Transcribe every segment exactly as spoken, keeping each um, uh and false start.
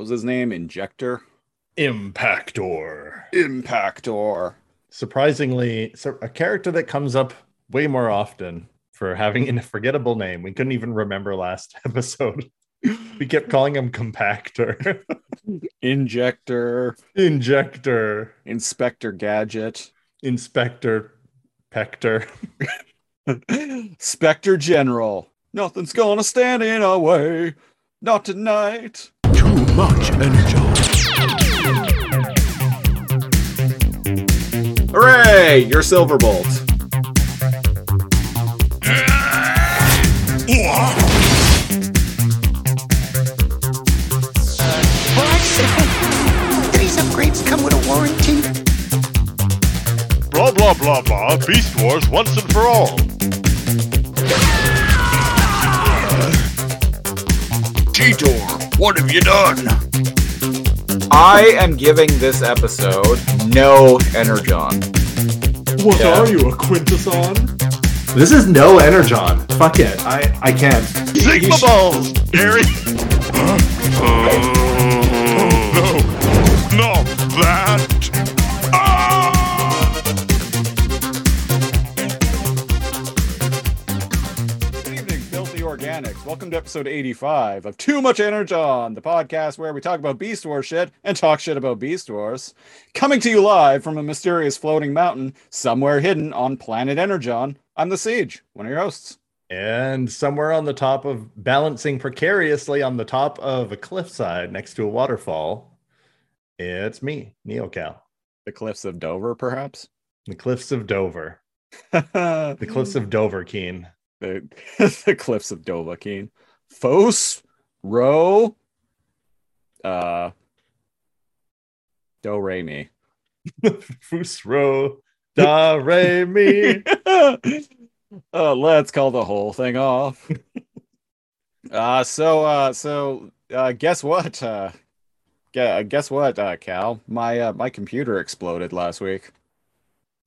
what was his name? Injector? Impactor. Impactor. Surprisingly, so a character that comes up way more often for having an forgettable name. We couldn't even remember last episode. We kept calling him Compactor. Injector. Injector. Inspector Gadget. Inspector Pector. Spectre General. Nothing's gonna stand in our way. Not tonight. Too much energy. Hooray! You're Silverbolt. Blah, blah, blah, blah. Beast Wars once and for all. G-Door, what have you done? I am giving this episode no Energon. What yeah. are you, a Quintesson? This is no Energon. Fuck it. I, I can't. Sigma sh- balls, Gary. uh, oh, no. Not that. Welcome to episode eighty-five of Too Much Energon, the podcast where we talk about Beast Wars shit and talk shit about Beast Wars. Coming to you live from a mysterious floating mountain somewhere hidden on planet Energon, I'm The Siege, one of your hosts. And somewhere on the top of, balancing precariously on the top of a cliffside next to a waterfall, it's me, Neo Cal. The cliffs of Dover, perhaps? The cliffs of Dover. The cliffs of Dover, Keen. The, the cliffs of Dova, Keen. Fos, Ro, uh, Do, Re, Mi. Fos, Ro, Da, Re, Mi. uh, let's call the whole thing off. uh, so, uh, so, uh, guess what? Uh, guess what, uh, Cal? My, uh, my computer exploded last week.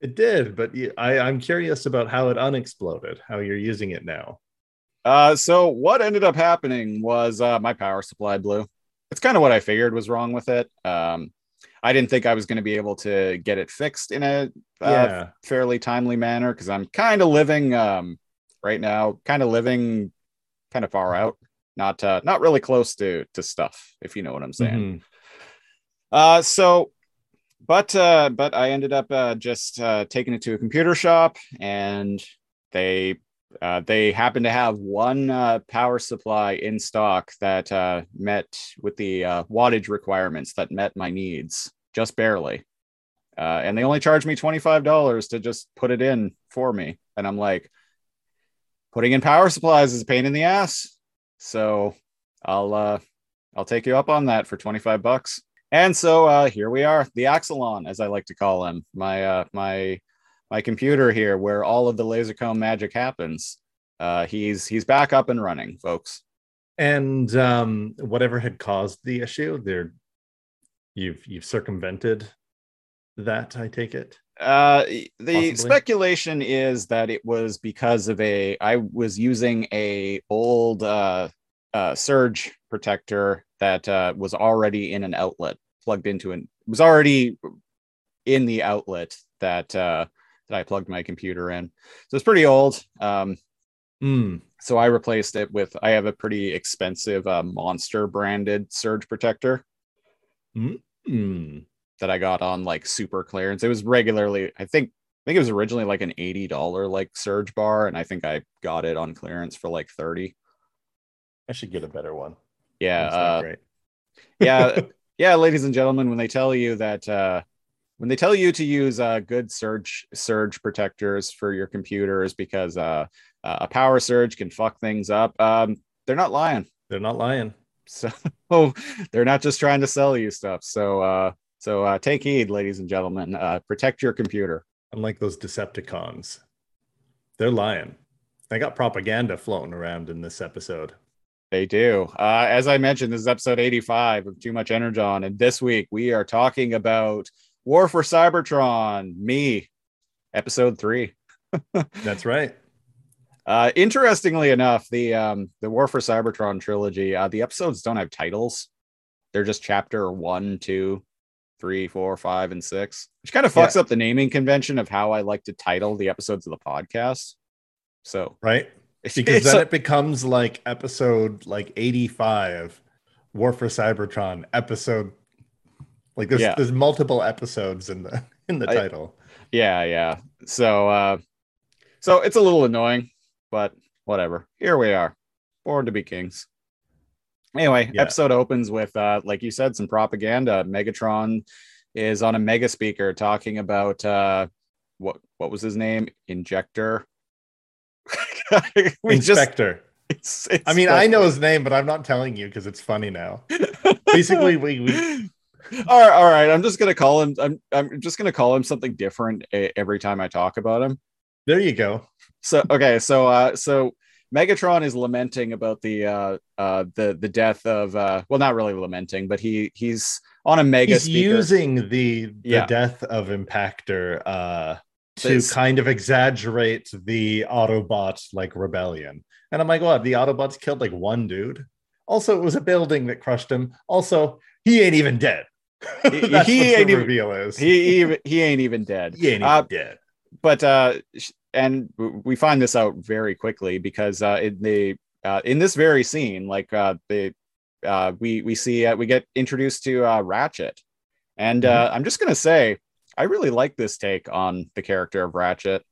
It did, but I, I'm curious about how it unexploded, how you're using it now. Uh, so what ended up happening was uh, my power supply blew. It's kind of what I figured was wrong with it. Um, I didn't think I was going to be able to get it fixed in a uh, yeah. fairly timely manner because I'm kind of living um, right now, kind of living kind of far out, not uh, not really close to to stuff, if you know what I'm saying. Mm-hmm. Uh, so. But uh, but I ended up uh, just uh, taking it to a computer shop, and they uh, they happened to have one uh, power supply in stock that uh, met with the uh, wattage requirements that met my needs just barely. Uh, and they only charged me twenty-five dollars to just put it in for me. And I'm like, putting in power supplies is a pain in the ass. So I'll uh, I'll take you up on that for twenty-five bucks. And so uh, here we are, the Axelon, as I like to call him, my uh, my my computer here, where all of the laser comb magic happens. Uh, he's he's back up and running, folks. And um, whatever had caused the issue, there, you've you've circumvented that. I take it. Uh, the Possibly. Speculation is that it was because of a. I was using a old uh, uh, surge protector that uh, was already in an outlet. Plugged into an was already in the outlet that uh, that I plugged my computer in, so it's pretty old. Um, mm. So I replaced it with I have a pretty expensive uh, Monster branded surge protector mm. that I got on like super clearance. It was regularly I think I think it was originally like an eighty dollars like surge bar, and I think I got it on clearance for like thirty. I should get a better one. Yeah, uh, yeah. Yeah, ladies and gentlemen, when they tell you that uh, when they tell you to use uh, good surge surge protectors for your computers because uh, uh, a power surge can fuck things up, um, they're not lying. They're not lying. So they're not just trying to sell you stuff. So uh, so uh, take heed, ladies and gentlemen. Uh, protect your computer. Unlike those Decepticons, they're lying. They got propaganda floating around in this episode. They do. Uh, as I mentioned, this is episode eighty-five of Too Much Energon, and this week we are talking about War for Cybertron, me, episode three. That's right. Uh, interestingly enough, the um, the War for Cybertron trilogy, uh, the episodes don't have titles. They're just chapter one, two, three, four, five, and six, which kind of fucks yeah. up the naming convention of how I like to title the episodes of the podcast. So right, because then a- it becomes like episode like eighty-five, War for Cybertron episode. Like there's yeah. there's multiple episodes in the in the I, title. Yeah, yeah. So uh, so it's a little annoying, but whatever. Here we are, born to be kings. Anyway, yeah. episode opens with, uh, like you said, some propaganda. Megatron is on a mega speaker talking about uh, what what was his name? Injector. we Inspector. Just, it's, it's I mean, Inspector. I know his name, but I'm not telling you because it's funny now. Basically, we. we all right, all right. I'm just gonna call him. I'm I'm just gonna call him something different every time I talk about him. There you go. So okay, so uh, so Megatron is lamenting about the uh, uh, the the death of uh, well, not really lamenting, but he he's on a mega. He's speaker. using the the yeah. death of Impactor uh, to this. kind of exaggerate the Autobot like rebellion. And I'm like, what? The Autobots killed like one dude. Also, it was a building that crushed him. Also, he ain't even dead. he, That's he what ain't the reveal even, is. He even he ain't even dead. He ain't even uh, dead. But uh, and we find this out very quickly because uh, in the uh, in this very scene, like uh, the uh, we we see uh, we get introduced to uh, Ratchet, and mm-hmm. uh, I'm just gonna say I really like this take on the character of Ratchet.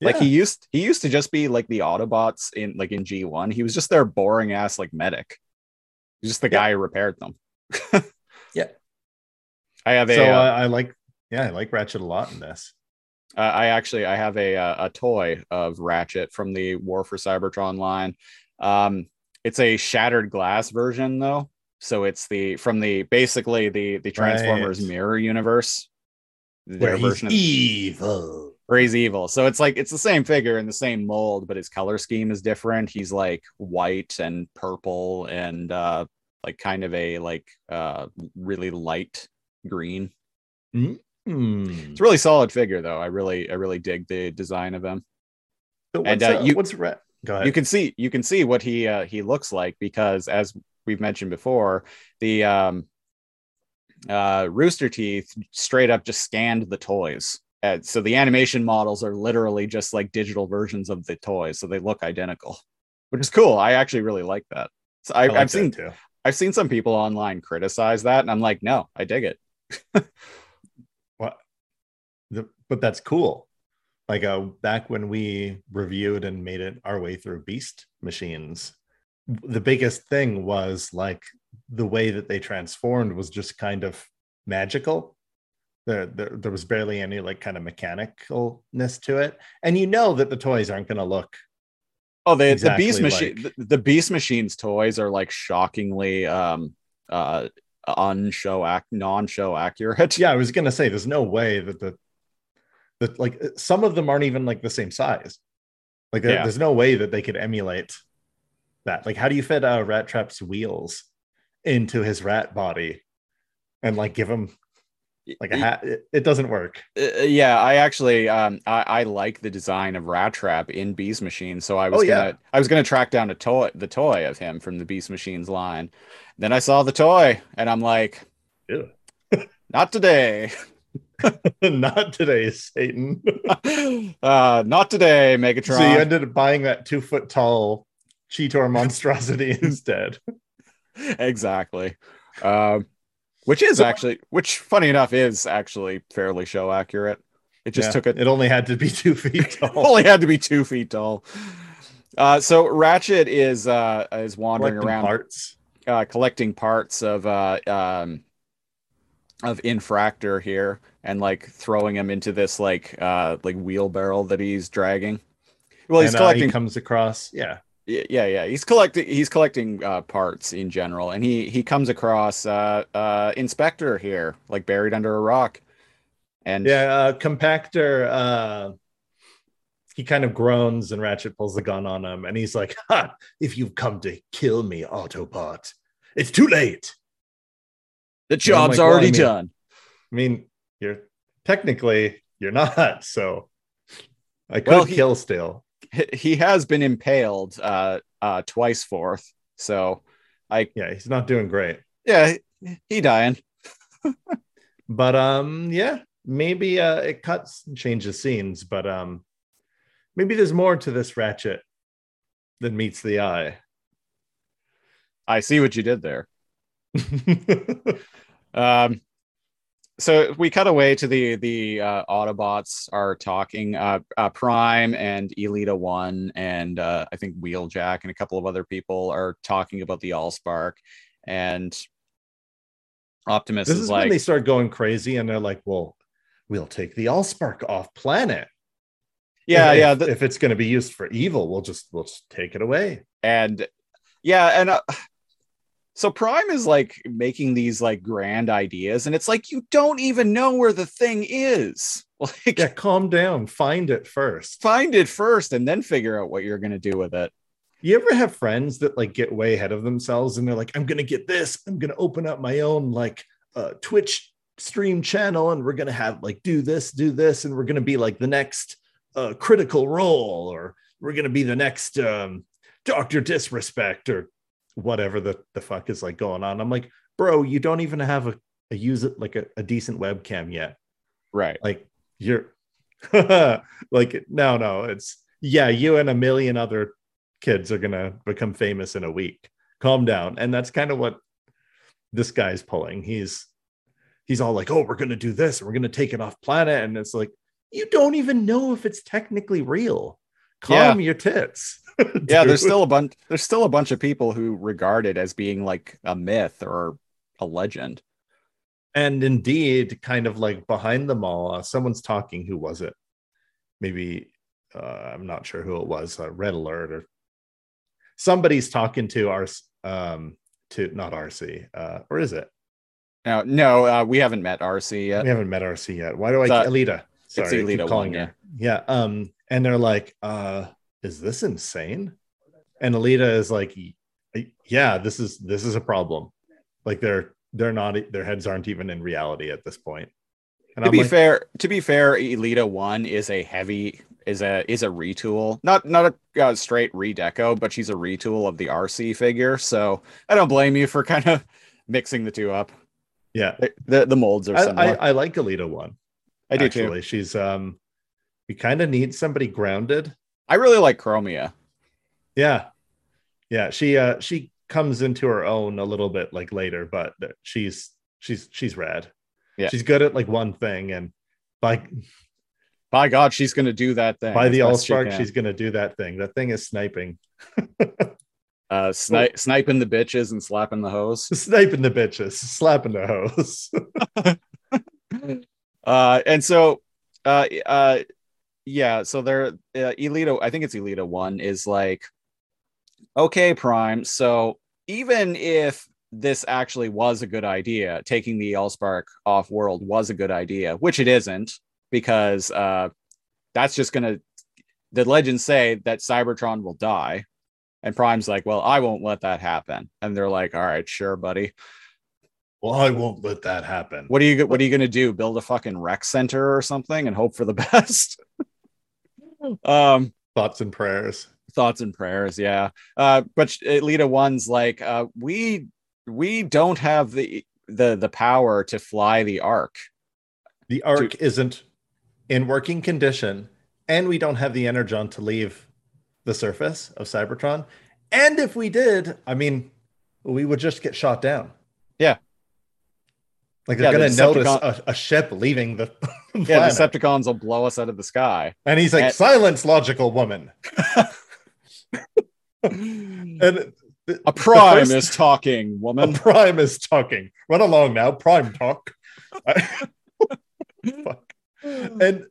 Yeah. Like he used he used to just be like the Autobots in like in G one. He was just their boring ass like medic. He's just the yeah. guy who repaired them. yeah. I have a. So uh, uh, I like, yeah, I like Ratchet a lot in this. Uh, I actually, I have a uh, a toy of Ratchet from the War for Cybertron line. Um, it's a shattered glass version though, so it's the from the basically the the Transformers right. mirror universe. Their where he's of, evil. Where he's evil. So it's like it's the same figure in the same mold, but his color scheme is different. He's like white and purple and uh, like kind of a like uh, really light. green. Mm-hmm. It's a really solid figure though. I really I really dig the design of him. So what's, and uh, uh, you, what's Ra- Go ahead. You can see you can see what he uh, he looks like because as we've mentioned before, the um uh Rooster Teeth straight up just scanned the toys. And so the animation models are literally just like digital versions of the toys, so they look identical, which is cool. I actually really like that. So I, I like I've that seen too. I've seen some people online criticize that, and I'm like, no, I dig it. What? The, but that's cool. Like uh, back when we reviewed and made it our way through Beast Machines, the biggest thing was like the way that they transformed was just kind of magical. There, there, there was barely any like kind of mechanicalness to it, and you know that the toys aren't going to look. Oh, they, exactly the Beast Machine, like... the, the Beast Machines toys are like shockingly um, uh, unshow ac- non-show accurate. Yeah, I was gonna say there's no way that the that like some of them aren't even like the same size. Like yeah. there's no way that they could emulate that. Like, how do you fit uh, Rat Trap's wheels into his rat body and like give him? Like a hat, it doesn't work. Uh, yeah, I actually, um, I, I like the design of Rat Trap in Beast Machines. So I was oh, gonna, yeah. I was gonna track down a toy, the toy of him from the Beast Machines line. Then I saw the toy, and I'm like, ew. Not today, not today, Satan, uh, not today, Megatron. So you ended up buying that two foot tall Cheetor monstrosity instead. Exactly. Um, Which is actually, which funny enough is actually fairly show accurate. It just yeah, took it. It only had to be two feet tall. only had to be two feet tall. Uh, so Ratchet is uh, is wandering collecting around, parts. Uh, collecting parts of uh, um, of Infractor here, and like throwing him into this like uh, like wheelbarrow that he's dragging. Well, he's and, collecting. Uh, he comes across, yeah. Yeah, yeah, he's collecting. He's collecting uh, parts in general, and he he comes across uh, uh, Inspector here, like buried under a rock. And yeah, uh, Compactor. Uh, he kind of groans, and Ratchet pulls the gun on him, and he's like, "Ha! If you've come to kill me, Autobot, it's too late. The job's like, already well, I mean, done." I mean, you're technically you're not, so I could well, he- kill still. He has been impaled uh, uh, twice forth, so I yeah, he's not doing great. Yeah, he dying. But um, yeah, maybe uh, it cuts and changes scenes, but um, maybe there's more to this Ratchet than meets the eye. I see what you did there. um, so we cut away to the the uh, Autobots are talking. Uh, uh, Prime and Elita One and uh, I think Wheeljack and a couple of other people are talking about the AllSpark. And Optimus this is, is like, when they start going crazy and they're like, well, we'll take the AllSpark off planet. Yeah, if, yeah. The, if it's going to be used for evil, we'll just we'll just take it away. And yeah, and uh, so Prime is like making these like grand ideas, and it's like you don't even know where the thing is. Like, yeah, calm down. Find it first. Find it first, and then figure out what you're going to do with it. You ever have friends that like get way ahead of themselves and they're like, I'm going to get this. I'm going to open up my own like uh, Twitch stream channel and we're going to have like do this, do this. And we're going to be like the next uh, Critical Role, or we're going to be the next um, Doctor Disrespect or whatever the, the fuck is like going on. I'm like, bro, you don't even have a, a use it like a, a decent webcam yet. Right. Like you're like, no, no, it's yeah. You and a million other kids are gonna become famous in a week. Calm down. And that's kind of what this guy's pulling. He's he's all like, oh, we're gonna do this, we're gonna take it off planet. And it's like, you don't even know if it's technically real. Calm yeah. your tits. Yeah, there's still a bunch there's still a bunch of people who regard it as being like a myth or a legend. And indeed, kind of like behind them all, uh, someone's talking. Who was it? Maybe uh, I'm not sure who it was, uh, Red Alert or somebody's talking to our, um, to not Arcee, uh, or is it? No, no, uh, we haven't met Arcee yet. We haven't met Arcee yet. Why do I, uh, Elita? Sorry, it's Elita I keep calling one, her. Yeah. yeah. Um, and they're like, uh, is this insane? And Elita is like, yeah, this is this is a problem. Like they're they're not their heads aren't even in reality at this point. And to I'm be like, fair, to be fair, Elita One is a heavy. Is a is a retool, not not a uh, straight redeco, but she's a retool of the Arcee figure. So I don't blame you for kind of mixing the two up. Yeah, the the molds are similar. I, I, I like Elita One. I do actually. Too. She's um, we kind of need somebody grounded. I really like Chromia. Yeah, yeah. She uh she comes into her own a little bit like later, but she's she's she's rad. Yeah, she's good at like one thing, and by. By God, she's going to do that thing. By the AllSpark, she's going to do that thing. That thing is sniping. uh, sni- sniping the bitches and slapping the hose. Sniping the bitches, slapping the hose. uh, and so, uh, uh, yeah, so there, uh, Elita, I think it's Elita One, is like, okay, Prime, so even if this actually was a good idea, taking the AllSpark off world was a good idea, which it isn't, because uh, that's just going to, the legends say that Cybertron will die. And Prime's like, well, I won't let that happen. And they're like, all right, sure, buddy. Well, I won't let that happen. What are you, what are you going to do? Build a fucking rec center or something and hope for the best? um, thoughts and prayers. Thoughts and prayers, yeah. Uh, but Elita One's like, uh, we we don't have the the the power to fly the Ark. The Ark to- isn't in working condition, and we don't have the Energon to leave the surface of Cybertron. And if we did, I mean, we would just get shot down. Yeah. Like they're yeah, going to Decepticon- notice a, a ship leaving the planet. Yeah, Decepticons will blow us out of the sky. And he's like, and- silence, logical woman. And th- a Prime first- is talking, woman. A Prime is talking. Run along now, Prime talk. I- Fuck. And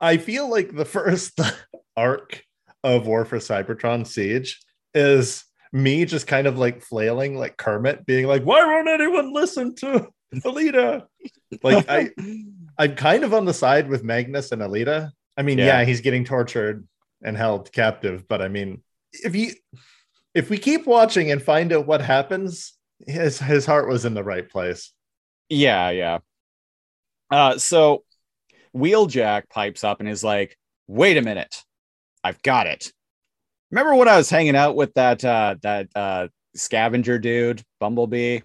I feel like the first arc of War for Cybertron Siege is me just kind of like flailing like Kermit, being like, why won't anyone listen to Elita? Like I I'm kind of on the side with Magnus and Elita. I mean, yeah. yeah, he's getting tortured and held captive, but I mean, if you if we keep watching and find out what happens, his his heart was in the right place. Yeah, yeah. Uh, so Wheeljack pipes up and is like, wait a minute, I've got it. Remember when I was hanging out with that, uh, that, uh, scavenger dude, Bumblebee?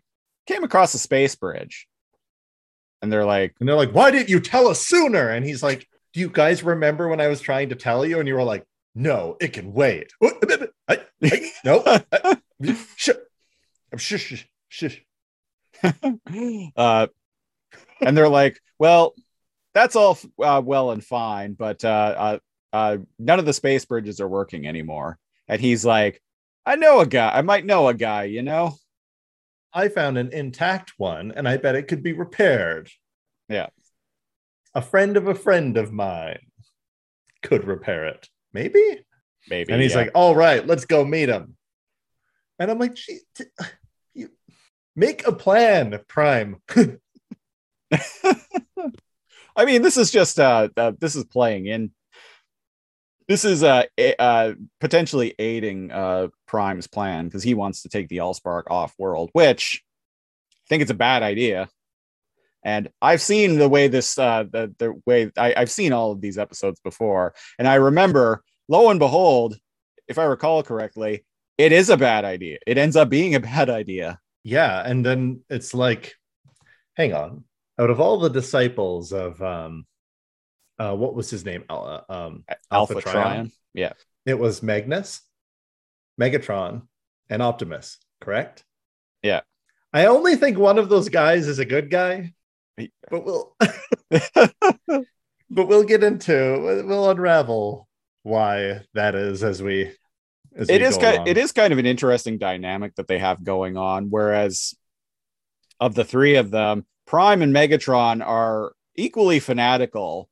came across a space bridge. And they're like, and they're like, why didn't you tell us sooner? And he's like, do you guys remember when I was trying to tell you? And you were like, no, it can wait. No. Shush, shush. uh, and they're like, well, that's all uh, well and fine, but uh, uh, uh, none of the space bridges are working anymore. And he's like, I know a guy. I might know a guy, you know? I found an intact one, and I bet it could be repaired. Yeah. A friend of a friend of mine could repair it. Maybe? Maybe, and he's yeah. like, all right, let's go meet him. And I'm like, Gee, t- you make a plan, Prime. I mean, this is just, uh, uh, this is playing in. This is uh, a- uh, potentially aiding uh, Prime's plan, because he wants to take the AllSpark off world, which I think it's a bad idea. And I've seen the way this, uh, the, the way I, I've seen all of these episodes before. And I remember, lo and behold, if I recall correctly, it is a bad idea. It ends up being a bad idea. Yeah. And then it's like, hang on. Out of all the disciples of, um, uh, what was his name? Uh, um, Alpha, Alpha Trion. Trion. Yeah. It was Magnus, Megatron, and Optimus, correct? Yeah. I only think one of those guys is a good guy. But we'll but we'll get into we'll unravel why that is as we as it we is go kind, it is kind of an interesting dynamic that they have going on, whereas of the three of them, Prime and Megatron are equally fanatical.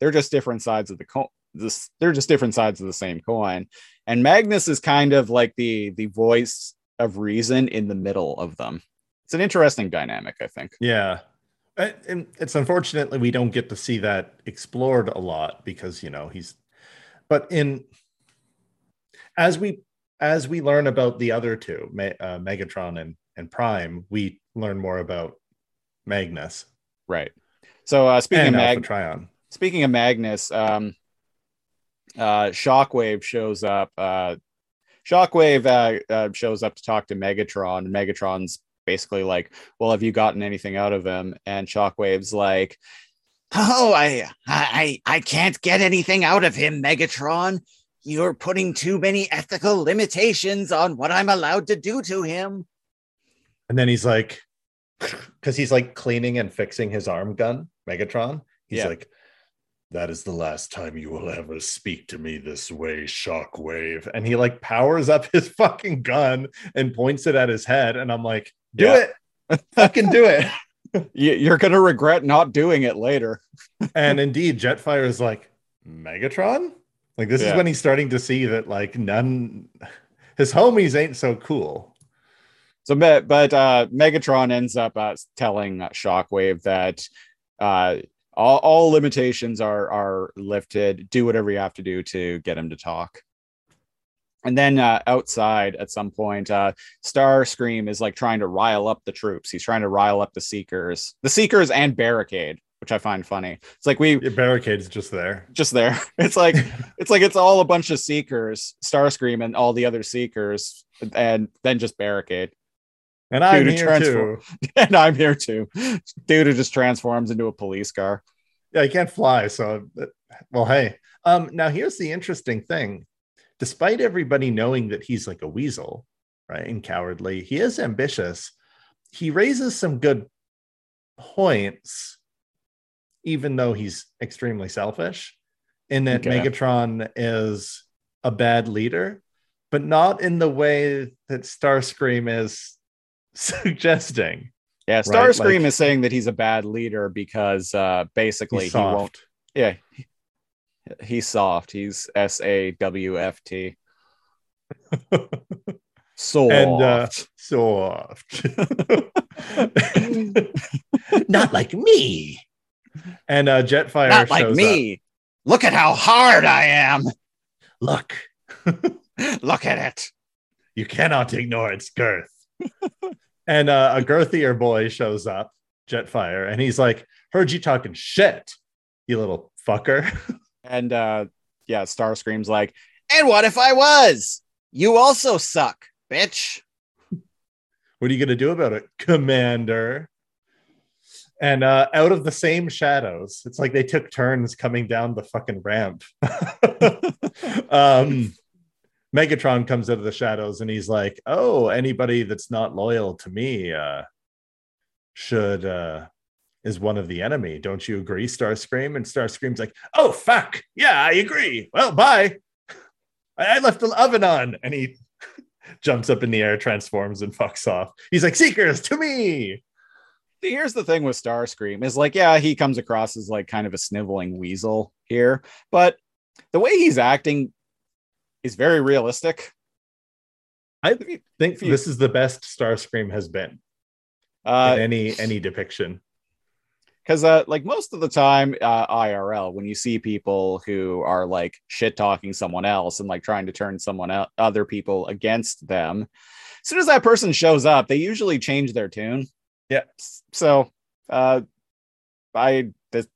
They're just different sides of the co- this, they're just different sides of the same coin. And Magnus is kind of like the the voice of reason in the middle of them. It's an interesting dynamic, I think. Yeah. And it's unfortunately we don't get to see that explored a lot because, you know, he's, but in, as we, as we learn about the other two, uh, Megatron and, and Prime, we learn more about Magnus. Right. So uh, speaking and of Mag- Trion. Speaking of Magnus, um, uh, Shockwave shows up, uh, Shockwave uh, uh, shows up to talk to Megatron, and Megatron's basically like, well, have you gotten anything out of him? And Shockwave's like, oh, I, I, I can't get anything out of him, Megatron. You're putting too many ethical limitations on what I'm allowed to do to him. And then he's like, because he's like cleaning and fixing his arm gun, Megatron. He's yeah. like, that is the last time you will ever speak to me this way, Shockwave. And he like powers up his fucking gun and points it at his head. And I'm like, do yeah. it. Fucking do it. You're going to regret not doing it later. And indeed, Jetfire is like, Megatron? Like, this yeah. is when he's starting to see that, like, none, his homies ain't so cool. So, but uh, Megatron ends up uh, telling Shockwave that, uh, All, all limitations are are lifted. Do whatever you have to do to get him to talk. And then uh, outside at some point, uh, Starscream is like trying to rile up the troops. He's trying to rile up the Seekers, the Seekers and Barricade, which I find funny. It's like we Barricade's just there, just there. It's like it's like it's all a bunch of Seekers, Starscream and all the other Seekers, and then just Barricade. And I'm here transform- too. And I'm here too. Dude who just transforms into a police car. Yeah, he can't fly. So, well, hey. Um, now, here's the interesting thing. Despite everybody knowing that he's like a weasel, right, and cowardly, he is ambitious. He raises some good points, even though he's extremely selfish, in that okay. Megatron is a bad leader, but not in the way that Starscream is suggesting. Yeah, Starscream right? like, is saying that he's a bad leader because uh basically he won't yeah he, he's soft he's S A W F T soft and, uh, soft not like me. And uh Jetfire not like shows me up. Look at how hard I am. Look look at it. You cannot ignore its girth. And uh, a girthier boy shows up, Jetfire, and he's like, heard you talking shit, you little fucker. And uh, yeah, Starscream's like, and what if I was? You also suck, bitch. What are you going to do about it, Commander? And uh, out of the same shadows, it's like they took turns coming down the fucking ramp. um, Megatron comes out of the shadows and he's like, oh, anybody that's not loyal to me uh, should uh, is one of the enemy. Don't you agree, Starscream? And Starscream's like, oh, fuck. Yeah, I agree. Well, bye. I, I left the oven on. And he jumps up in the air, transforms and fucks off. He's like, Seekers, to me. Here's the thing with Starscream is like, yeah, he comes across as like kind of a sniveling weasel here, but the way he's acting is very realistic. I think this is the best Starscream has been uh, in any any depiction. Because uh, like most of the time, uh, I R L, when you see people who are like shit talking someone else and like trying to turn someone out, other people against them, as soon as that person shows up, they usually change their tune. Yeah, so uh, I the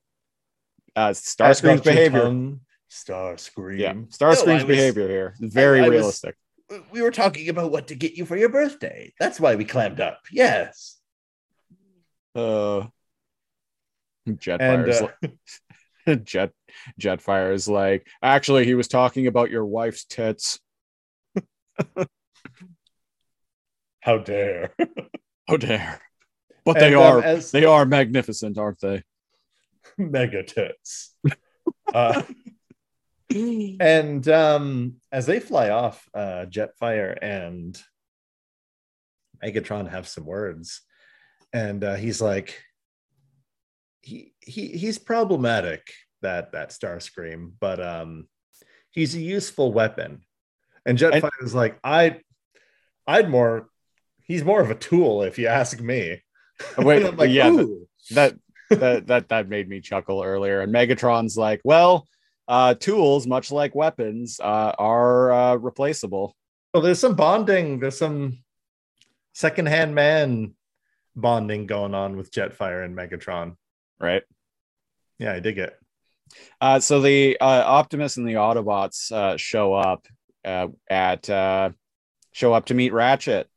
uh, Starscream's behavior, tongue, Starscream, yeah, Starscream's no, behavior was, here, very I, I realistic. Was, we were talking about what to get you for your birthday. That's why we clammed up. Yes. Uh, Jetfire is uh, like, Jet Jetfire is like, actually, he was talking about your wife's tits. How dare! How dare! But they and, are um, as, they are magnificent, aren't they? Mega tits. uh, and um, as they fly off, uh, Jetfire and Megatron have some words, and uh, he's like, he he he's problematic, that that Starscream, but um, he's a useful weapon. And Jetfire is like, I, I'd more, he's more of a tool if you ask me. Wait, I'm like, yeah, that, that that that made me chuckle earlier. And Megatron's like, well, uh, tools, much like weapons, uh, are uh, replaceable. Well, there's some bonding. There's some secondhand man bonding going on with Jetfire and Megatron. Right. Yeah, I dig it. Uh, so the uh, Optimus and the Autobots uh, show up uh, at uh, show up to meet Ratchet,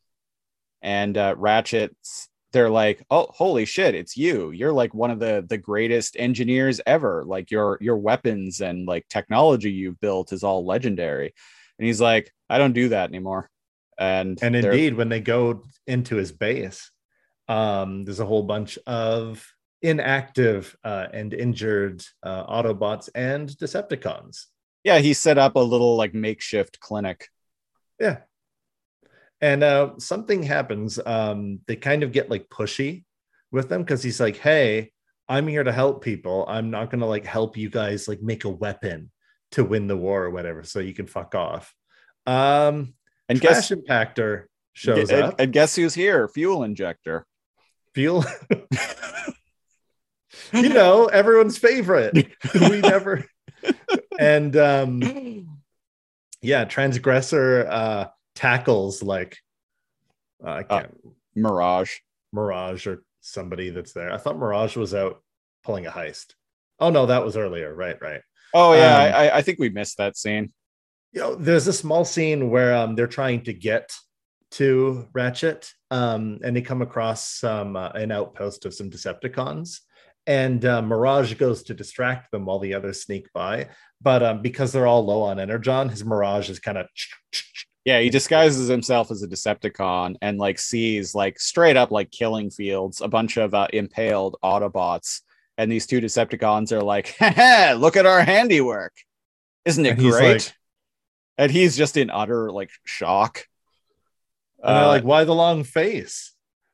and uh, Ratchet's. They're like, oh, holy shit, it's you. You're like one of the, the greatest engineers ever. Like your your weapons and like technology you've built is all legendary. And he's like, I don't do that anymore. And and indeed, when they go into his base, um, there's a whole bunch of inactive uh, and injured uh, Autobots and Decepticons. Yeah, he set up a little like makeshift clinic. Yeah. And uh, something happens. Um, they kind of get like pushy with them because he's like, hey, I'm here to help people. I'm not going to like help you guys like make a weapon to win the war or whatever. So you can fuck off. Um, and Trash guess Impactor shows and, up. And guess who's here? Fuel Injector. Fuel. You know, everyone's favorite. We never. And um, yeah, Transgressor. Uh, tackles like uh, I can't uh, Mirage Mirage or somebody that's there. I thought Mirage was out pulling a heist. Oh no, that was earlier. Right right Oh yeah, um, I, I think we missed that scene. You know, there's a small scene where um they're trying to get to Ratchet um and they come across some uh, an outpost of some Decepticons, and uh, Mirage goes to distract them while the others sneak by, but um because they're all low on Energon, his Mirage is kind of yeah, he disguises himself as a Decepticon and like sees like straight up like killing fields, a bunch of uh, impaled Autobots, and these two Decepticons are like, ha-ha, "Look at our handiwork! Isn't it and great?" He's like, and he's just in utter like shock. And uh, like, why the long face?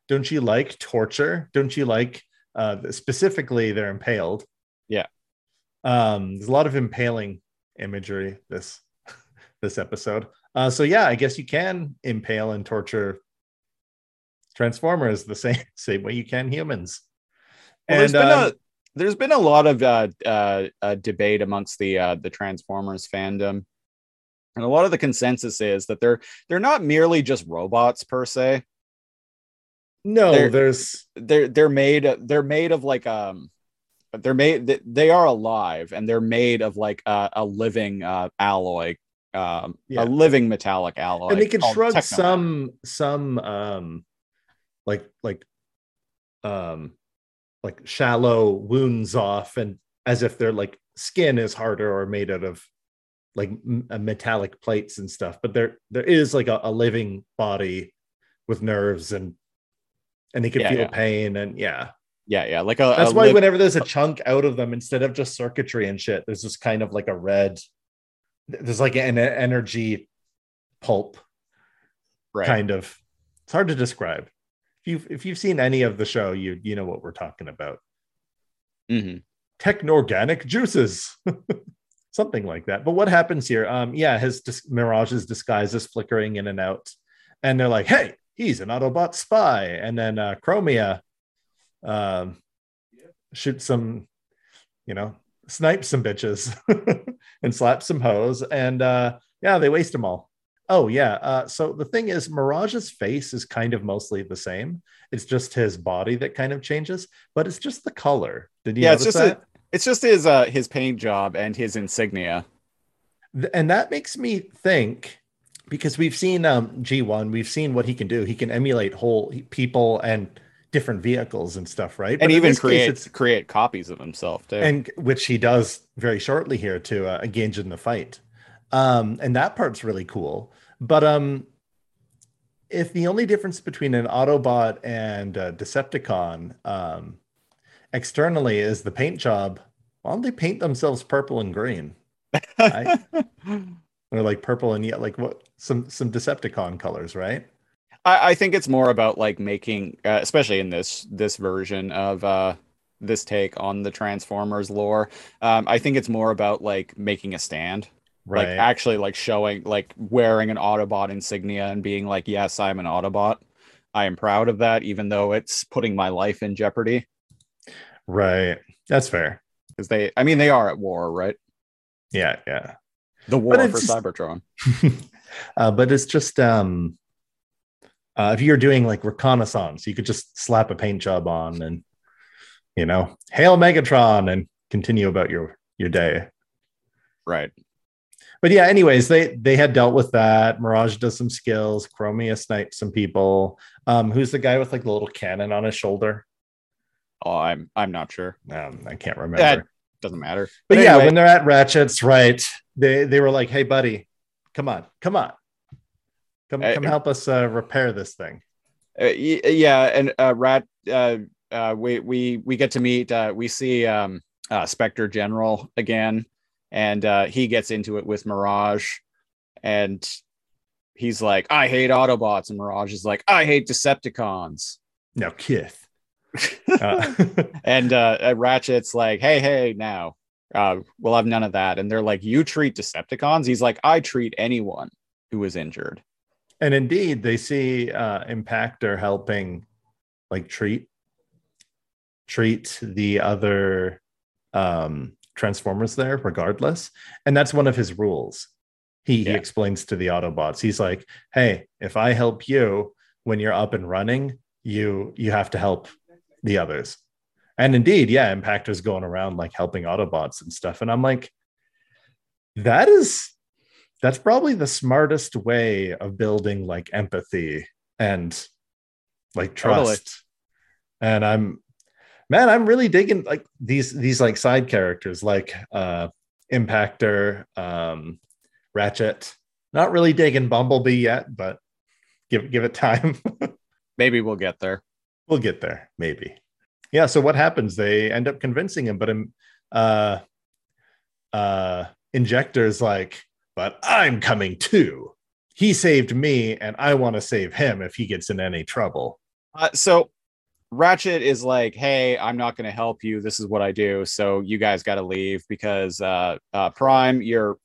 Don't you like torture? Don't you like uh, specifically they're impaled? Yeah, um, there's a lot of impaling imagery this this episode. Uh, so yeah, I guess you can impale and torture Transformers the same same way you can humans. Well, and there's been, uh, a, there's been a lot of uh, uh, uh, debate amongst the uh, the Transformers fandom, and a lot of the consensus is that they're they're not merely just robots per se. No, they're, there's they're they're made they're made of like um they're made they are alive, and they're made of like a, a living uh, alloy. Um, yeah. A living metallic alloy, and they can shrug some some um, like like um like shallow wounds off, and as if their like skin is harder or made out of like m- metallic plates and stuff. But there there is like a, a living body with nerves, and and he can yeah, feel yeah. pain, and yeah. Yeah, yeah. Like a, That's a why lip- whenever there's a chunk out of them, instead of just circuitry and shit, there's just kind of like a red, there's like an energy pulp, right? Kind of. It's hard to describe. If you've, if you've seen any of the show, you you know what we're talking about. Mm-hmm. Technorganic juices. Something like that. But what happens here? Um, yeah, his dis- Mirage's disguise is flickering in and out. And they're like, hey, he's an Autobot spy. And then uh, Chromia... Um, shoot some, you know, snipe some bitches and slap some hoes, and uh, yeah, they waste them all. Oh yeah. Uh, so the thing is, Mirage's face is kind of mostly the same. It's just his body that kind of changes, but it's just the color. Did you? Yeah, notice it's just that? A, it's just his uh, his paint job and his insignia, Th- and that makes me think, because we've seen um, G one, we've seen what he can do. He can emulate whole people and different vehicles and stuff, right? And but even create case, create copies of himself too, and which he does very shortly here to uh, engage in the fight. Um, and that part's really cool. But um, if the only difference between an Autobot and a Decepticon um, externally is the paint job, why don't they paint themselves purple and green? I, or like purple and yellow, like what some some Decepticon colors, right? I think it's more about like making, uh, especially in this this version of uh, this take on the Transformers lore. Um, I think it's more about like making a stand, right? Like actually like showing, like wearing an Autobot insignia and being like, yes, I'm an Autobot. I am proud of that, even though it's putting my life in jeopardy. Right. That's fair. Because they, I mean, they are at war, right? Yeah, yeah. The war for just... Cybertron. uh, but it's just... um. Uh, if you're doing like reconnaissance, you could just slap a paint job on and, you know, hail Megatron and continue about your, your day. Right. But yeah, anyways, they, they had dealt with that. Mirage does some skills. Chromia snipes some people. Um, who's the guy with like the little cannon on his shoulder? Oh, I'm, I'm not sure. Um, I can't remember. That doesn't matter. But, but anyway. Yeah, when they're at Ratchet's, right. They, they were like, hey buddy, come on, come on. Come, come uh, help us uh, repair this thing. Uh, yeah, and uh, Rat, uh, uh, we we we get to meet. Uh, we see um, uh, Spectre General again, and uh, he gets into it with Mirage, and he's like, "I hate Autobots," and Mirage is like, "I hate Decepticons." Now, Kith. uh. And uh, Ratchet's like, "Hey, hey, now, uh, we'll have none of that." And they're like, "You treat Decepticons?" He's like, "I treat anyone who is injured." And indeed, they see uh, Impactor helping, like treat, treat the other um, Transformers there, regardless. And that's one of his rules. He, yeah. he explains to the Autobots. He's like, "Hey, if I help you when you're up and running, you you have to help the others." And indeed, yeah, Impactor's going around like helping Autobots and stuff. And I'm like, that is. That's probably the smartest way of building like empathy and like trust. Totally. And I'm, man, I'm really digging like these, these like side characters, like uh, Impactor, um, Ratchet, not really digging Bumblebee yet, but give, give it time. Maybe we'll get there. We'll get there. Maybe. Yeah. So what happens? They end up convincing him, but uh, uh, Injector's like, "But I'm coming too. He saved me, and I want to save him if he gets in any trouble." Uh, so Ratchet is like, "Hey, I'm not going to help you. This is what I do. So you guys got to leave because uh, uh, Prime, you're..."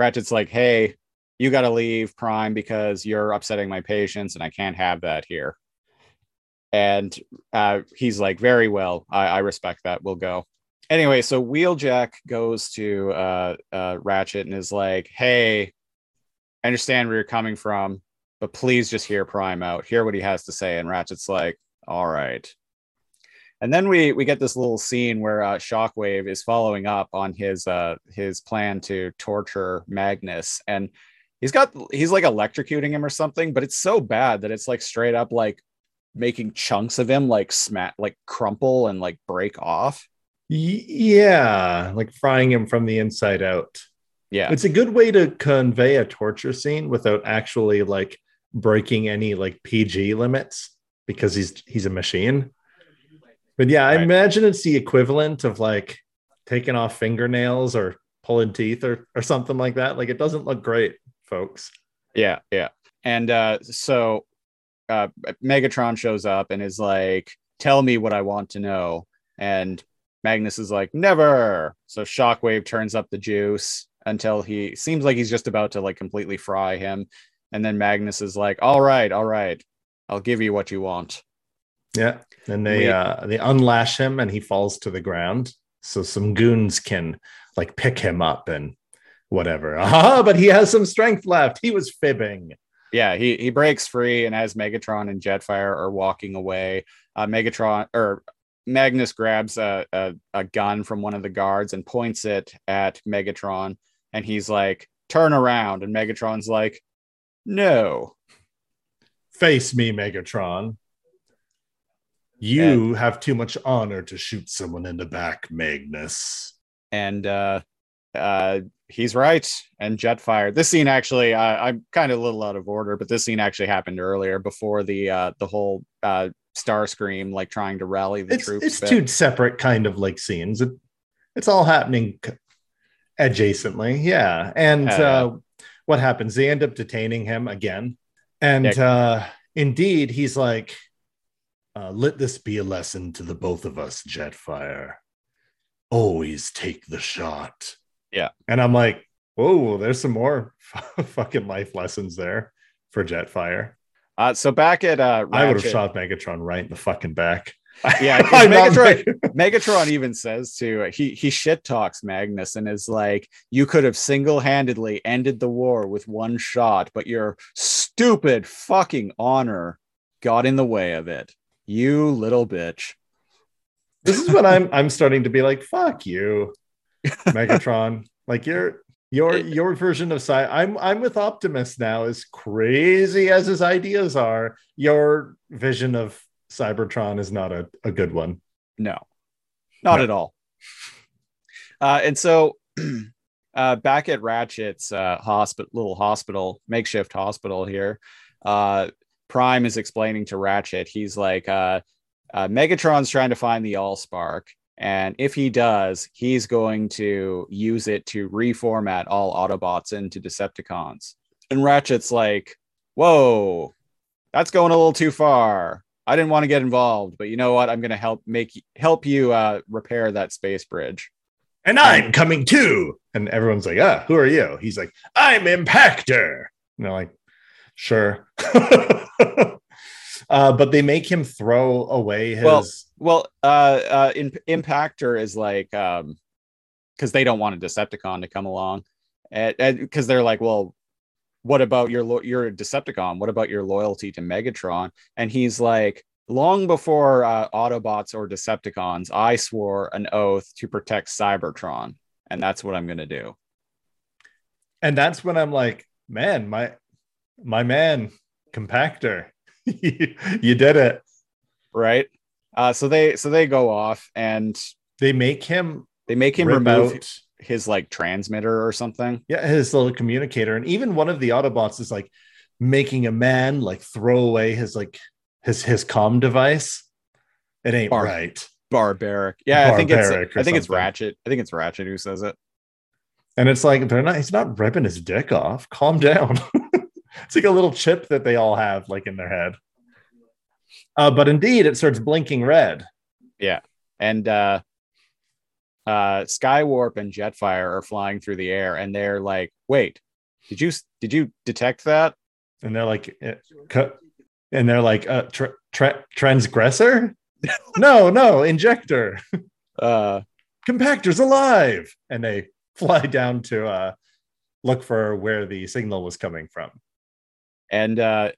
Ratchet's like, "Hey, you got to leave, Prime, because you're upsetting my patients, and I can't have that here." And uh, he's like, "Very well. I, I respect that. We'll go." Anyway, so Wheeljack goes to uh, uh, Ratchet and is like, "Hey, I understand where you're coming from, but please just hear Prime out. Hear what he has to say." And Ratchet's like, "All right." And then we we get this little scene where uh, Shockwave is following up on his uh, his plan to torture Magnus, and he's got he's like electrocuting him or something, but it's so bad that it's like straight up like making chunks of him like smat, like crumple and like break off. Yeah, like frying him from the inside out. Yeah, it's a good way to convey a torture scene without actually like breaking any like P G limits, because he's he's a machine. But yeah, right. I imagine it's the equivalent of like taking off fingernails or pulling teeth or or something like that. Like, it doesn't look great, folks. Yeah, yeah. And uh, so uh, Megatron shows up and is like, "Tell me what I want to know." And Magnus is like, "Never." So Shockwave turns up the juice until he seems like he's just about to like completely fry him. And then Magnus is like, "All right, all right, I'll give you what you want." Yeah. And they we, uh, they unlash him and he falls to the ground. So some goons can like pick him up and whatever. Aha, but he has some strength left. He was fibbing. Yeah, he, he breaks free, and as Megatron and Jetfire are walking away, uh, Megatron or Magnus grabs a, a, a gun from one of the guards and points it at Megatron. And he's like, "Turn around." And Megatron's like, "No. Face me, Megatron. You and, have too much honor to shoot someone in the back, Magnus." And uh, uh, he's right. And Jetfire. This scene actually, uh, I'm kind of a little out of order, but this scene actually happened earlier before the uh, the whole uh, Starscream like trying to rally the it's, troops. It's bit. Two separate kind of like scenes. It, it's all happening adjacently. Yeah, and uh, uh, what happens? They end up detaining him again, and yeah. uh, indeed, he's like. Uh, "let this be a lesson to the both of us, Jetfire. Always take the shot." Yeah. And I'm like, whoa, there's some more f- fucking life lessons there for Jetfire. Uh, so back at... Uh, I would have shot Megatron right in the fucking back. Yeah, Megatron, Megatron even says to... He, he shit talks Magnus and is like, "You could have single-handedly ended the war with one shot, but your stupid fucking honor got in the way of it. You little bitch." This is when I'm I'm starting to be like, fuck you, Megatron. Like your your your version of Cy. I'm I'm with Optimus now. As crazy as his ideas are, your vision of Cybertron is not a, a good one. No, not no. at all. Uh, and so uh, back at Ratchet's uh, hospital, little hospital, makeshift hospital here. Uh, Prime is explaining to Ratchet, he's like, uh, uh, Megatron's trying to find the AllSpark, and if he does, he's going to use it to reformat all Autobots into Decepticons. And Ratchet's like, "Whoa, that's going a little too far. I didn't want to get involved, but you know what? I'm going to help make help you uh, repair that space bridge. And I'm coming too." And everyone's like, "Ah, who are you?" He's like, "I'm Impactor." And they're like, "Sure." Uh, but they make him throw away his. Well, well uh, uh, in, Impactor is like, because um, they don't want a Decepticon to come along, because they're like, "Well, what about your lo- your Decepticon? What about your loyalty to Megatron?" And he's like, "Long before uh, Autobots or Decepticons, I swore an oath to protect Cybertron, and that's what I'm going to do." And that's when I'm like, "Man, my my man." Compactor, you, you did it, right? Uh, so they so they go off and they make him they make him remove out. his like transmitter or something. Yeah, his little communicator. And even one of the Autobots is like making a man like throw away his like his his comm device. It ain't Bar- right. Barbaric. Yeah, Barbaric I think it's I think something. it's Ratchet. I think it's Ratchet who says it. And it's like they're not. He's not ripping his dick off. Calm down. It's like a little chip that they all have like in their head. Uh, but indeed, it starts blinking red. Yeah. And uh, uh, Skywarp and Jetfire are flying through the air and they're like, "Wait, did you did you detect that?" And they're like, and they're like, uh, tra- tra- transgressor? no, no, injector. uh, Compactor's alive. And they fly down to uh, look for where the signal was coming from. And uh,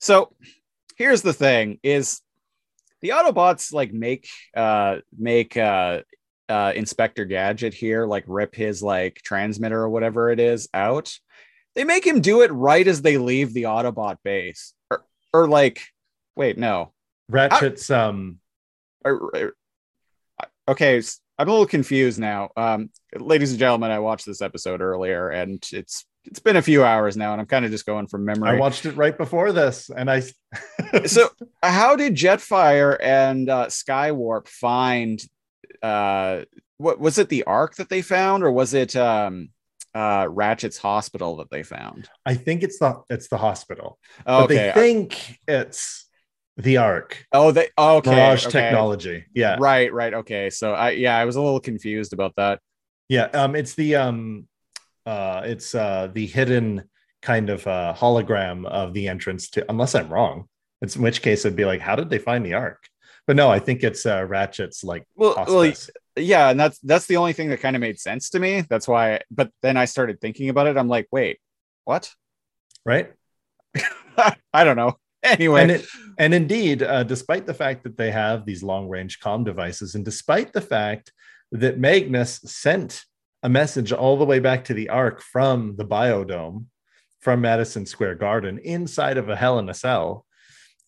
so here's the thing is the Autobots like make uh, make uh, uh, Inspector Gadget here, like rip his like transmitter or whatever it is out. They make him do it right as they leave the Autobot base or, or like Wait, no. Ratchet's I, um. Okay, I'm a little confused now. Um, ladies and gentlemen, I watched this episode earlier, and it's it's been a few hours now, and I'm kind of just going from memory. I watched it right before this, and I. So, how did Jetfire and uh, Skywarp find? Uh, what was it? The Ark that they found, or was it um, uh, Ratchet's hospital that they found? I think it's the it's the hospital. Oh, okay. But they think it's the Ark. Oh, they oh, okay. Mirage okay. technology. Yeah. Right. Right. Okay. So I yeah I was a little confused about that. Yeah. Um. It's the um. Uh. It's uh the hidden kind of uh hologram of the entrance to. Unless I'm wrong. It's in which case it'd be like, how did they find the Ark? But no, I think it's uh, Ratchet's like. Well, well, yeah, and that's that's the only thing that kind of made sense to me. That's why. I, but then I started thinking about it. I'm like, wait, what? Right? I don't know. Anyway, and, it, and indeed, uh, despite the fact that they have these long-range comm devices, and despite the fact that Magnus sent a message all the way back to the Ark from the Biodome, from Madison Square Garden, inside of a Hell in a Cell,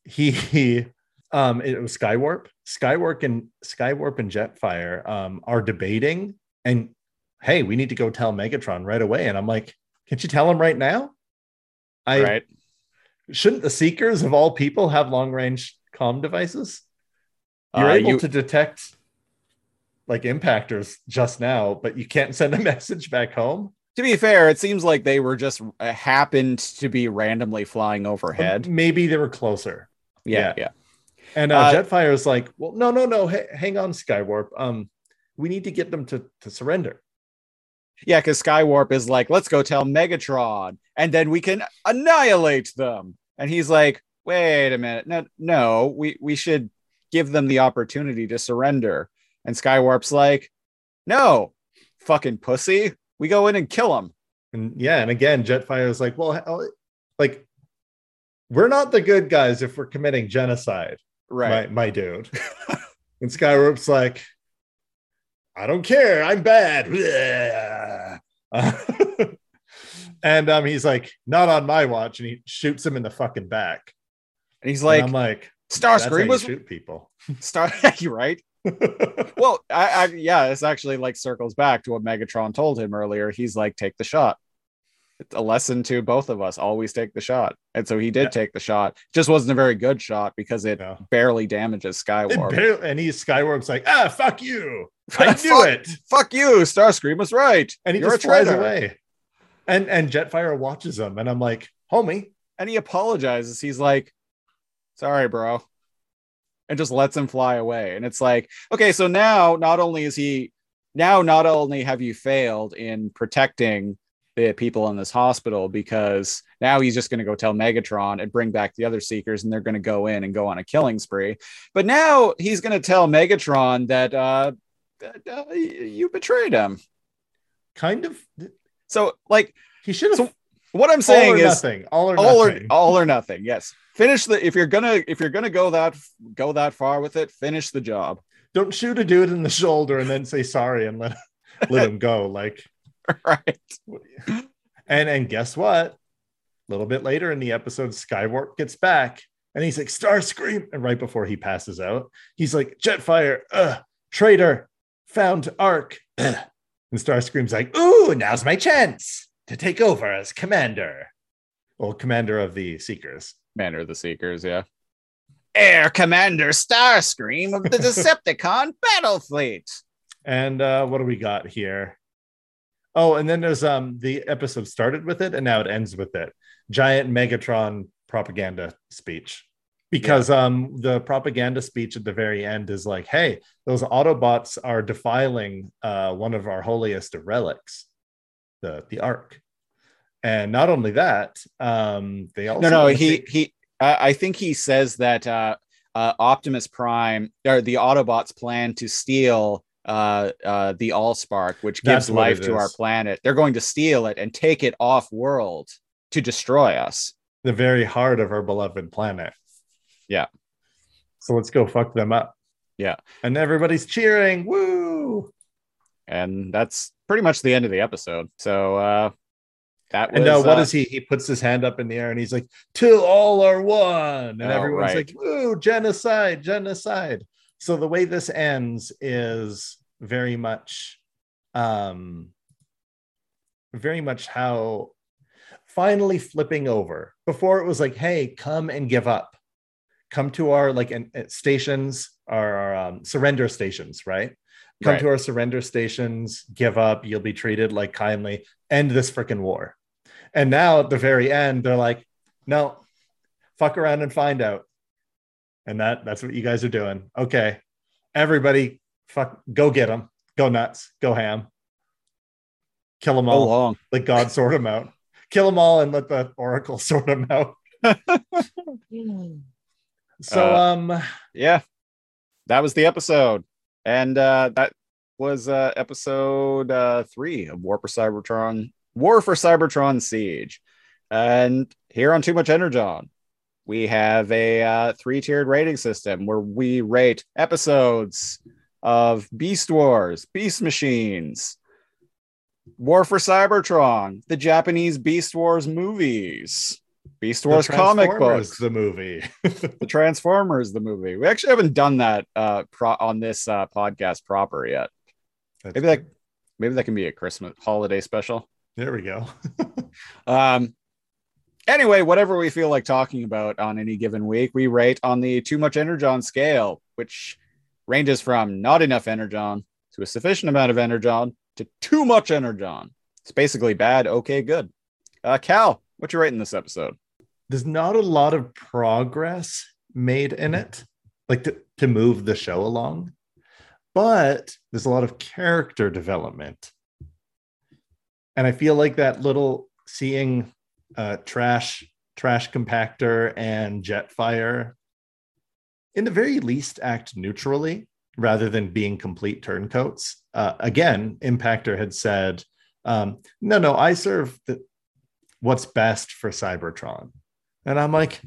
he. he Um, it was Skywarp, Skywarp, and Skywarp and Jetfire um, are debating. And hey, we need to go tell Megatron right away. And I'm like, can't you tell him right now? I right. Shouldn't the Seekers of all people have long-range comm devices? You're uh, able you... to detect like impactors just now, but you can't send a message back home. To be fair, it seems like they were just uh, happened to be randomly flying overhead. Or maybe they were closer. Yeah, yeah. yeah. And uh, uh, Jetfire is like, well, no, no, no. H- hang on, Skywarp. Um, we need to get them to, to surrender. Yeah, because Skywarp is like, let's go tell Megatron and then we can annihilate them. And he's like, wait a minute. No, no, we, we should give them the opportunity to surrender. And Skywarp's like, no, fucking pussy. We go in and kill them. And yeah. And again, Jetfire is like, well, how, like, we're not the good guys if we're committing genocide. Right, my, my dude. And Skywarp's like, I don't care, I'm bad. And um, he's like, not on my watch, and he shoots him in the fucking back. And he's like, and I'm like, Starscream was shoot people. Star, you right? Well, I, I yeah, this actually like circles back to what Megatron told him earlier. He's like, take the shot. It's a lesson to both of us. Always take the shot. And so he did yeah. take the shot. Just wasn't a very good shot because it no. barely damages Skywarp. Barely, and he Skywarp's like, ah, fuck you. I knew fuck, it. Fuck you. Starscream was right. And he You're just a flies away. And and Jetfire watches him. And I'm like, homie. And he apologizes. He's like, sorry, bro. And just lets him fly away. And it's like, okay, so now not only is he now not only have you failed in protecting the people in this hospital, because now he's just going to go tell Megatron and bring back the other Seekers, and they're going to go in and go on a killing spree. But now he's going to tell Megatron that, uh, that uh, you betrayed him. Kind of. So like he should have. So what I'm saying all is nothing. All or all nothing. Or, all or nothing. Yes. Finish the if you're gonna if you're gonna go that go that far with it, finish the job. Don't shoot a dude in the shoulder and then say sorry and let let him go like. Right. And and guess what? A little bit later in the episode, Skywarp gets back and he's like, Starscream. And right before he passes out, he's like, Jetfire, uh, traitor, found Ark. And Starscream's like, ooh, now's my chance to take over as commander. Well, commander of the Seekers. Commander of the Seekers, yeah. Air Commander Starscream of the Decepticon battle fleet. And uh, what do we got here? Oh, and then there's um the episode started with it and now it ends with it. Giant Megatron propaganda speech. Because yeah. um the propaganda speech at the very end is like, hey, those Autobots are defiling uh, one of our holiest of relics, the, the Ark. And not only that, um, they also... No, no, he... he uh, I think he says that uh, uh, Optimus Prime, or the Autobots plan to steal... Uh, uh, the AllSpark, which gives life to our planet. They're going to steal it and take it off world to destroy us. The very heart of our beloved planet. Yeah. So let's go fuck them up. Yeah. And everybody's cheering. Woo! And that's pretty much the end of the episode. So uh, That was, and uh, what uh, is he? He puts his hand up in the air and he's like, "Till all are one," and oh, everyone's right. like, "Ooh, genocide, genocide." So the way this ends is very much, um, very much how finally flipping over. Before it was like, "Hey, come and give up, come to our like an, uh, stations, our, our um, surrender stations, right?" Come right. to our surrender stations, give up, you'll be treated like kindly, end this freaking war. And now at the very end, they're like, no, fuck around and find out. And that that's what you guys are doing. Okay, everybody, fuck, go get them. Go nuts. Go ham. Kill them all. Long. Let God sort them out. Kill them all and let the Oracle sort them out. so, uh, um, yeah, that was the episode. And uh, that was uh, episode uh, three of War for Cybertron, War for Cybertron Siege. And here on Too Much Energon, we have a uh, three-tiered rating system where we rate episodes of Beast Wars, Beast Machines, War for Cybertron, the Japanese Beast Wars movies, Beast Wars comic books, the movie, the Transformers, the movie. We actually haven't done that uh, pro- on this uh, podcast proper yet. That's maybe that, maybe that can be a Christmas holiday special. There we go. um. Anyway, whatever we feel like talking about on any given week, we rate on the Too Much Energon scale, which ranges from not enough Energon to a sufficient amount of Energon to too much Energon. It's basically bad, okay, good. Uh, Cal, what you rating this episode? There's not a lot of progress made in it, like to, to move the show along, but there's a lot of character development. And I feel like that little seeing uh, trash, trash compactor and Jetfire in the very least act neutrally rather than being complete turncoats. Uh, again, Impactor had said, um, no, no, I serve the what's best for Cybertron. And I'm like,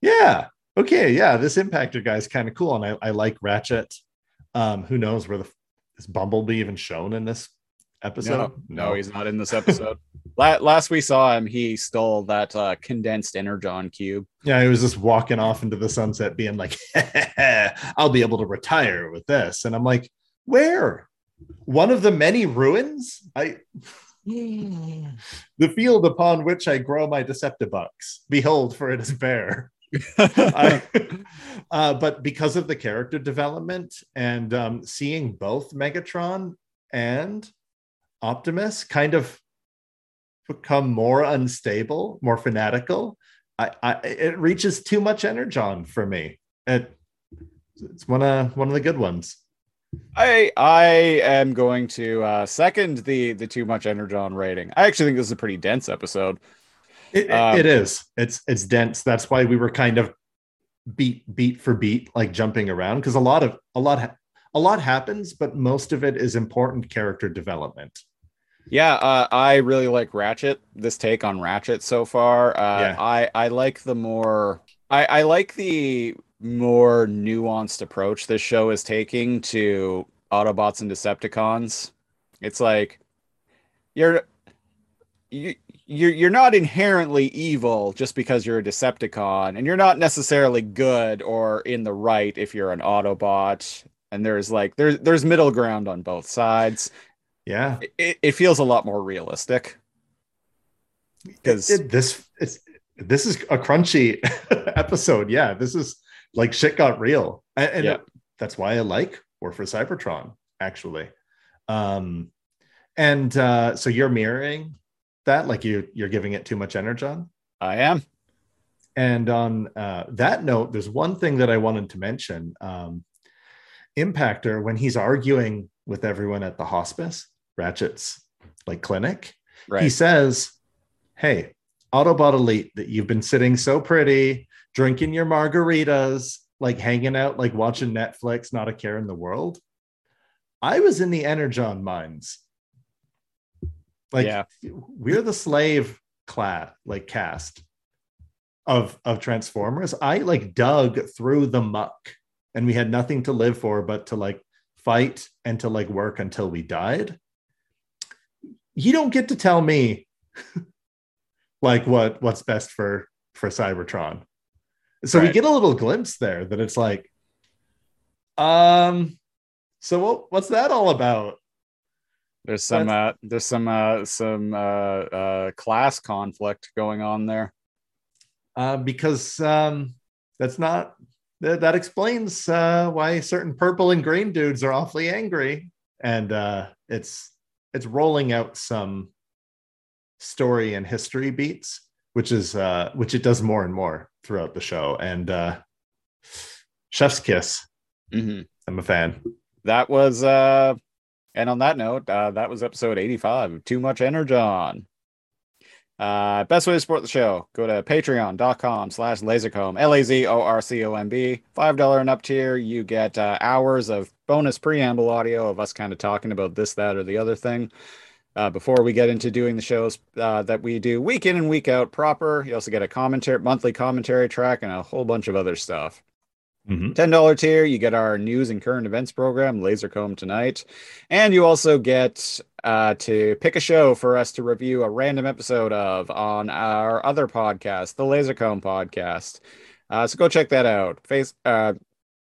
yeah, okay, yeah, this Impactor guy is kind of cool. And I, I like Ratchet. Um, who knows where the f- is Bumblebee even shown in this episode? No, no he's not in this episode. La- last we saw him, he stole that uh, condensed Energon cube. Yeah, he was just walking off into the sunset being like, I'll be able to retire with this. And I'm like, where? One of the many ruins? I... Yeah. The field upon which I grow my Deceptibucks. Behold, for it is bare. I, uh, but because of the character development and um, seeing both Megatron and Optimus kind of become more unstable, more fanatical, I, I, it reaches too much Energon for me. It, it's one of one of the good ones. I I am going to uh, second the the Too Much Energon rating. I actually think this is a pretty dense episode. It, um, it is. It's it's dense. That's why we were kind of beat beat for beat, like jumping around, because a lot of a lot a lot happens, but most of it is important character development. Yeah, uh, I really like Ratchet. This take on Ratchet so far. Uh, yeah. I I like the more. I I like the. more nuanced approach this show is taking to Autobots and Decepticons. It's like you're you you're you're not inherently evil just because you're a Decepticon, and you're not necessarily good or in the right if you're an Autobot. And there's like there's there's middle ground on both sides. Yeah, it, it feels a lot more realistic because it, it, this it's, this is a crunchy episode. Yeah, this is. Like shit got real, and, and yeah. it, that's why I like War for Cybertron actually. Um, and uh, so you're mirroring that, like you you're giving it too much Energon. I am. And on uh, that note, there's one thing that I wanted to mention. Um, Impactor, when he's arguing with everyone at the hospice, Ratchet's like clinic, right. He says, "Hey, Autobot Elite, that you've been sitting so pretty." Drinking your margaritas, like hanging out, like watching Netflix, not a care in the world. I was in the Energon mines. Like yeah. We're the slave class, like caste of, of Transformers. I like dug through the muck and we had nothing to live for, but to like fight and to like work until we died. You don't get to tell me like what what's best for for Cybertron. So right. we get a little glimpse there that it's like, um, so what, what's that all about? There's some uh, there's some uh, some uh, uh, class conflict going on there, uh, because um, that's not th- that explains uh, why certain purple and green dudes are awfully angry, and uh, it's it's rolling out some story and history beats, which is uh, which it does more and more throughout the show. And uh, Chef's Kiss, mm-hmm. I'm a fan. That was. Uh... And on that note, uh, that was episode eighty-five of Too Much Energon. Uh, best way to support the show, go to patreon.com slash lasercomb, L A Z O R C O M B. five dollars and up tier, you get uh, hours of bonus preamble audio of us kind of talking about this, that, or the other thing. Uh, before we get into doing the shows uh, that we do week in and week out proper, you also get a commentary, monthly commentary track and a whole bunch of other stuff. Mm-hmm. ten dollars tier, you get our news and current events program, Laser Comb Tonight. And you also get uh, to pick a show for us to review a random episode of on our other podcast, the Laser Comb Podcast. Uh, so go check that out. Face uh,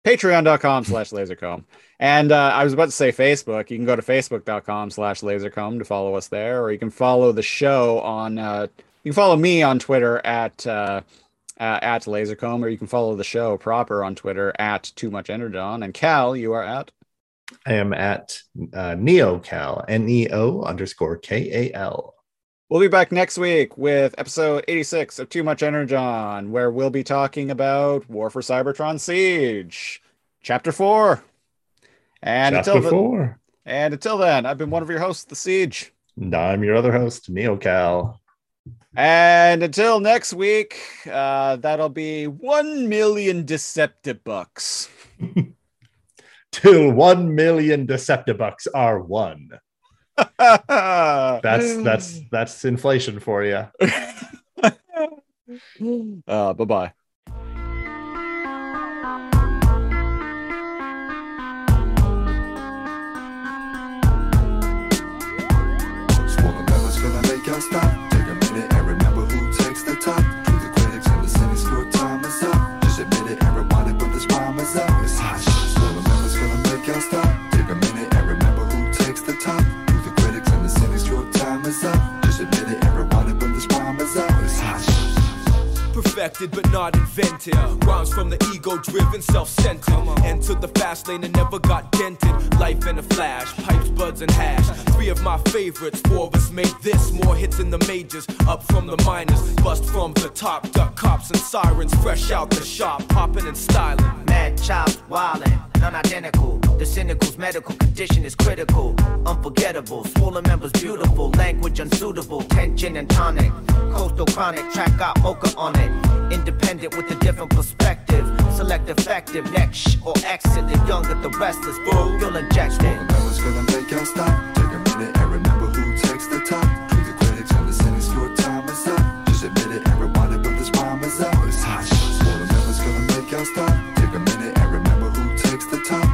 Patreon.com slash Lasercomb. And uh, I was about to say Facebook. You can go to Facebook.com slash Lasercomb to follow us there. Or you can follow the show on... Uh, you can follow me on Twitter at... Uh, Uh, at Lasercomb, or you can follow the show proper on Twitter at Too Much Energon. And Cal, you are at? I am at uh, Neo Cal, N E O underscore K A L. We'll be back next week with episode eighty-six of Too Much Energon, where we'll be talking about War for Cybertron Siege, Chapter four. And Chapter until the, four. And until then, I've been one of your hosts, The Siege. And I'm your other host, Neo Cal. And until next week, uh, that'll be one million Deceptibucks. Till one million Deceptibucks are one. that's that's that's inflation for you. uh, bye bye. But not invented. Rhymes from the ego-driven, self-centered. Entered the fast lane and never got dented. Life in a flash, pipes, buds, and hash. Three of my favorites, four of us made this. More hits in the majors, up from the minors. Bust from the top, duck cops and sirens. Fresh out the shop, popping and styling. Mad chops, wildin', non-identical. The cynical's medical condition is critical. Unforgettable, swollen members beautiful. Language unsuitable, tension and tonic. Coastal chronic, track got mocha on it. Independent with a different perspective. Select effective, next sh- or exit. The young at the restless, boo, you'll inject it. Melons gonna make y'all stop. Take a minute and remember who takes the top. To the critics and the cynics, your time is up. Just admit it, everybody, but this rhyme is up. It's hot. Swollen members gonna make y'all stop. Take a minute and remember who takes the top.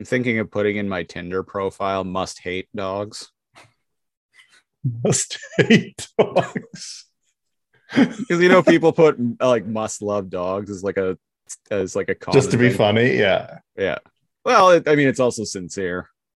I'm thinking of putting in my Tinder profile, must hate dogs. Must hate dogs. Because you know people put like must love dogs as like a as like a common just to be thing. Funny, yeah. Yeah. Well, it, I mean it's also sincere.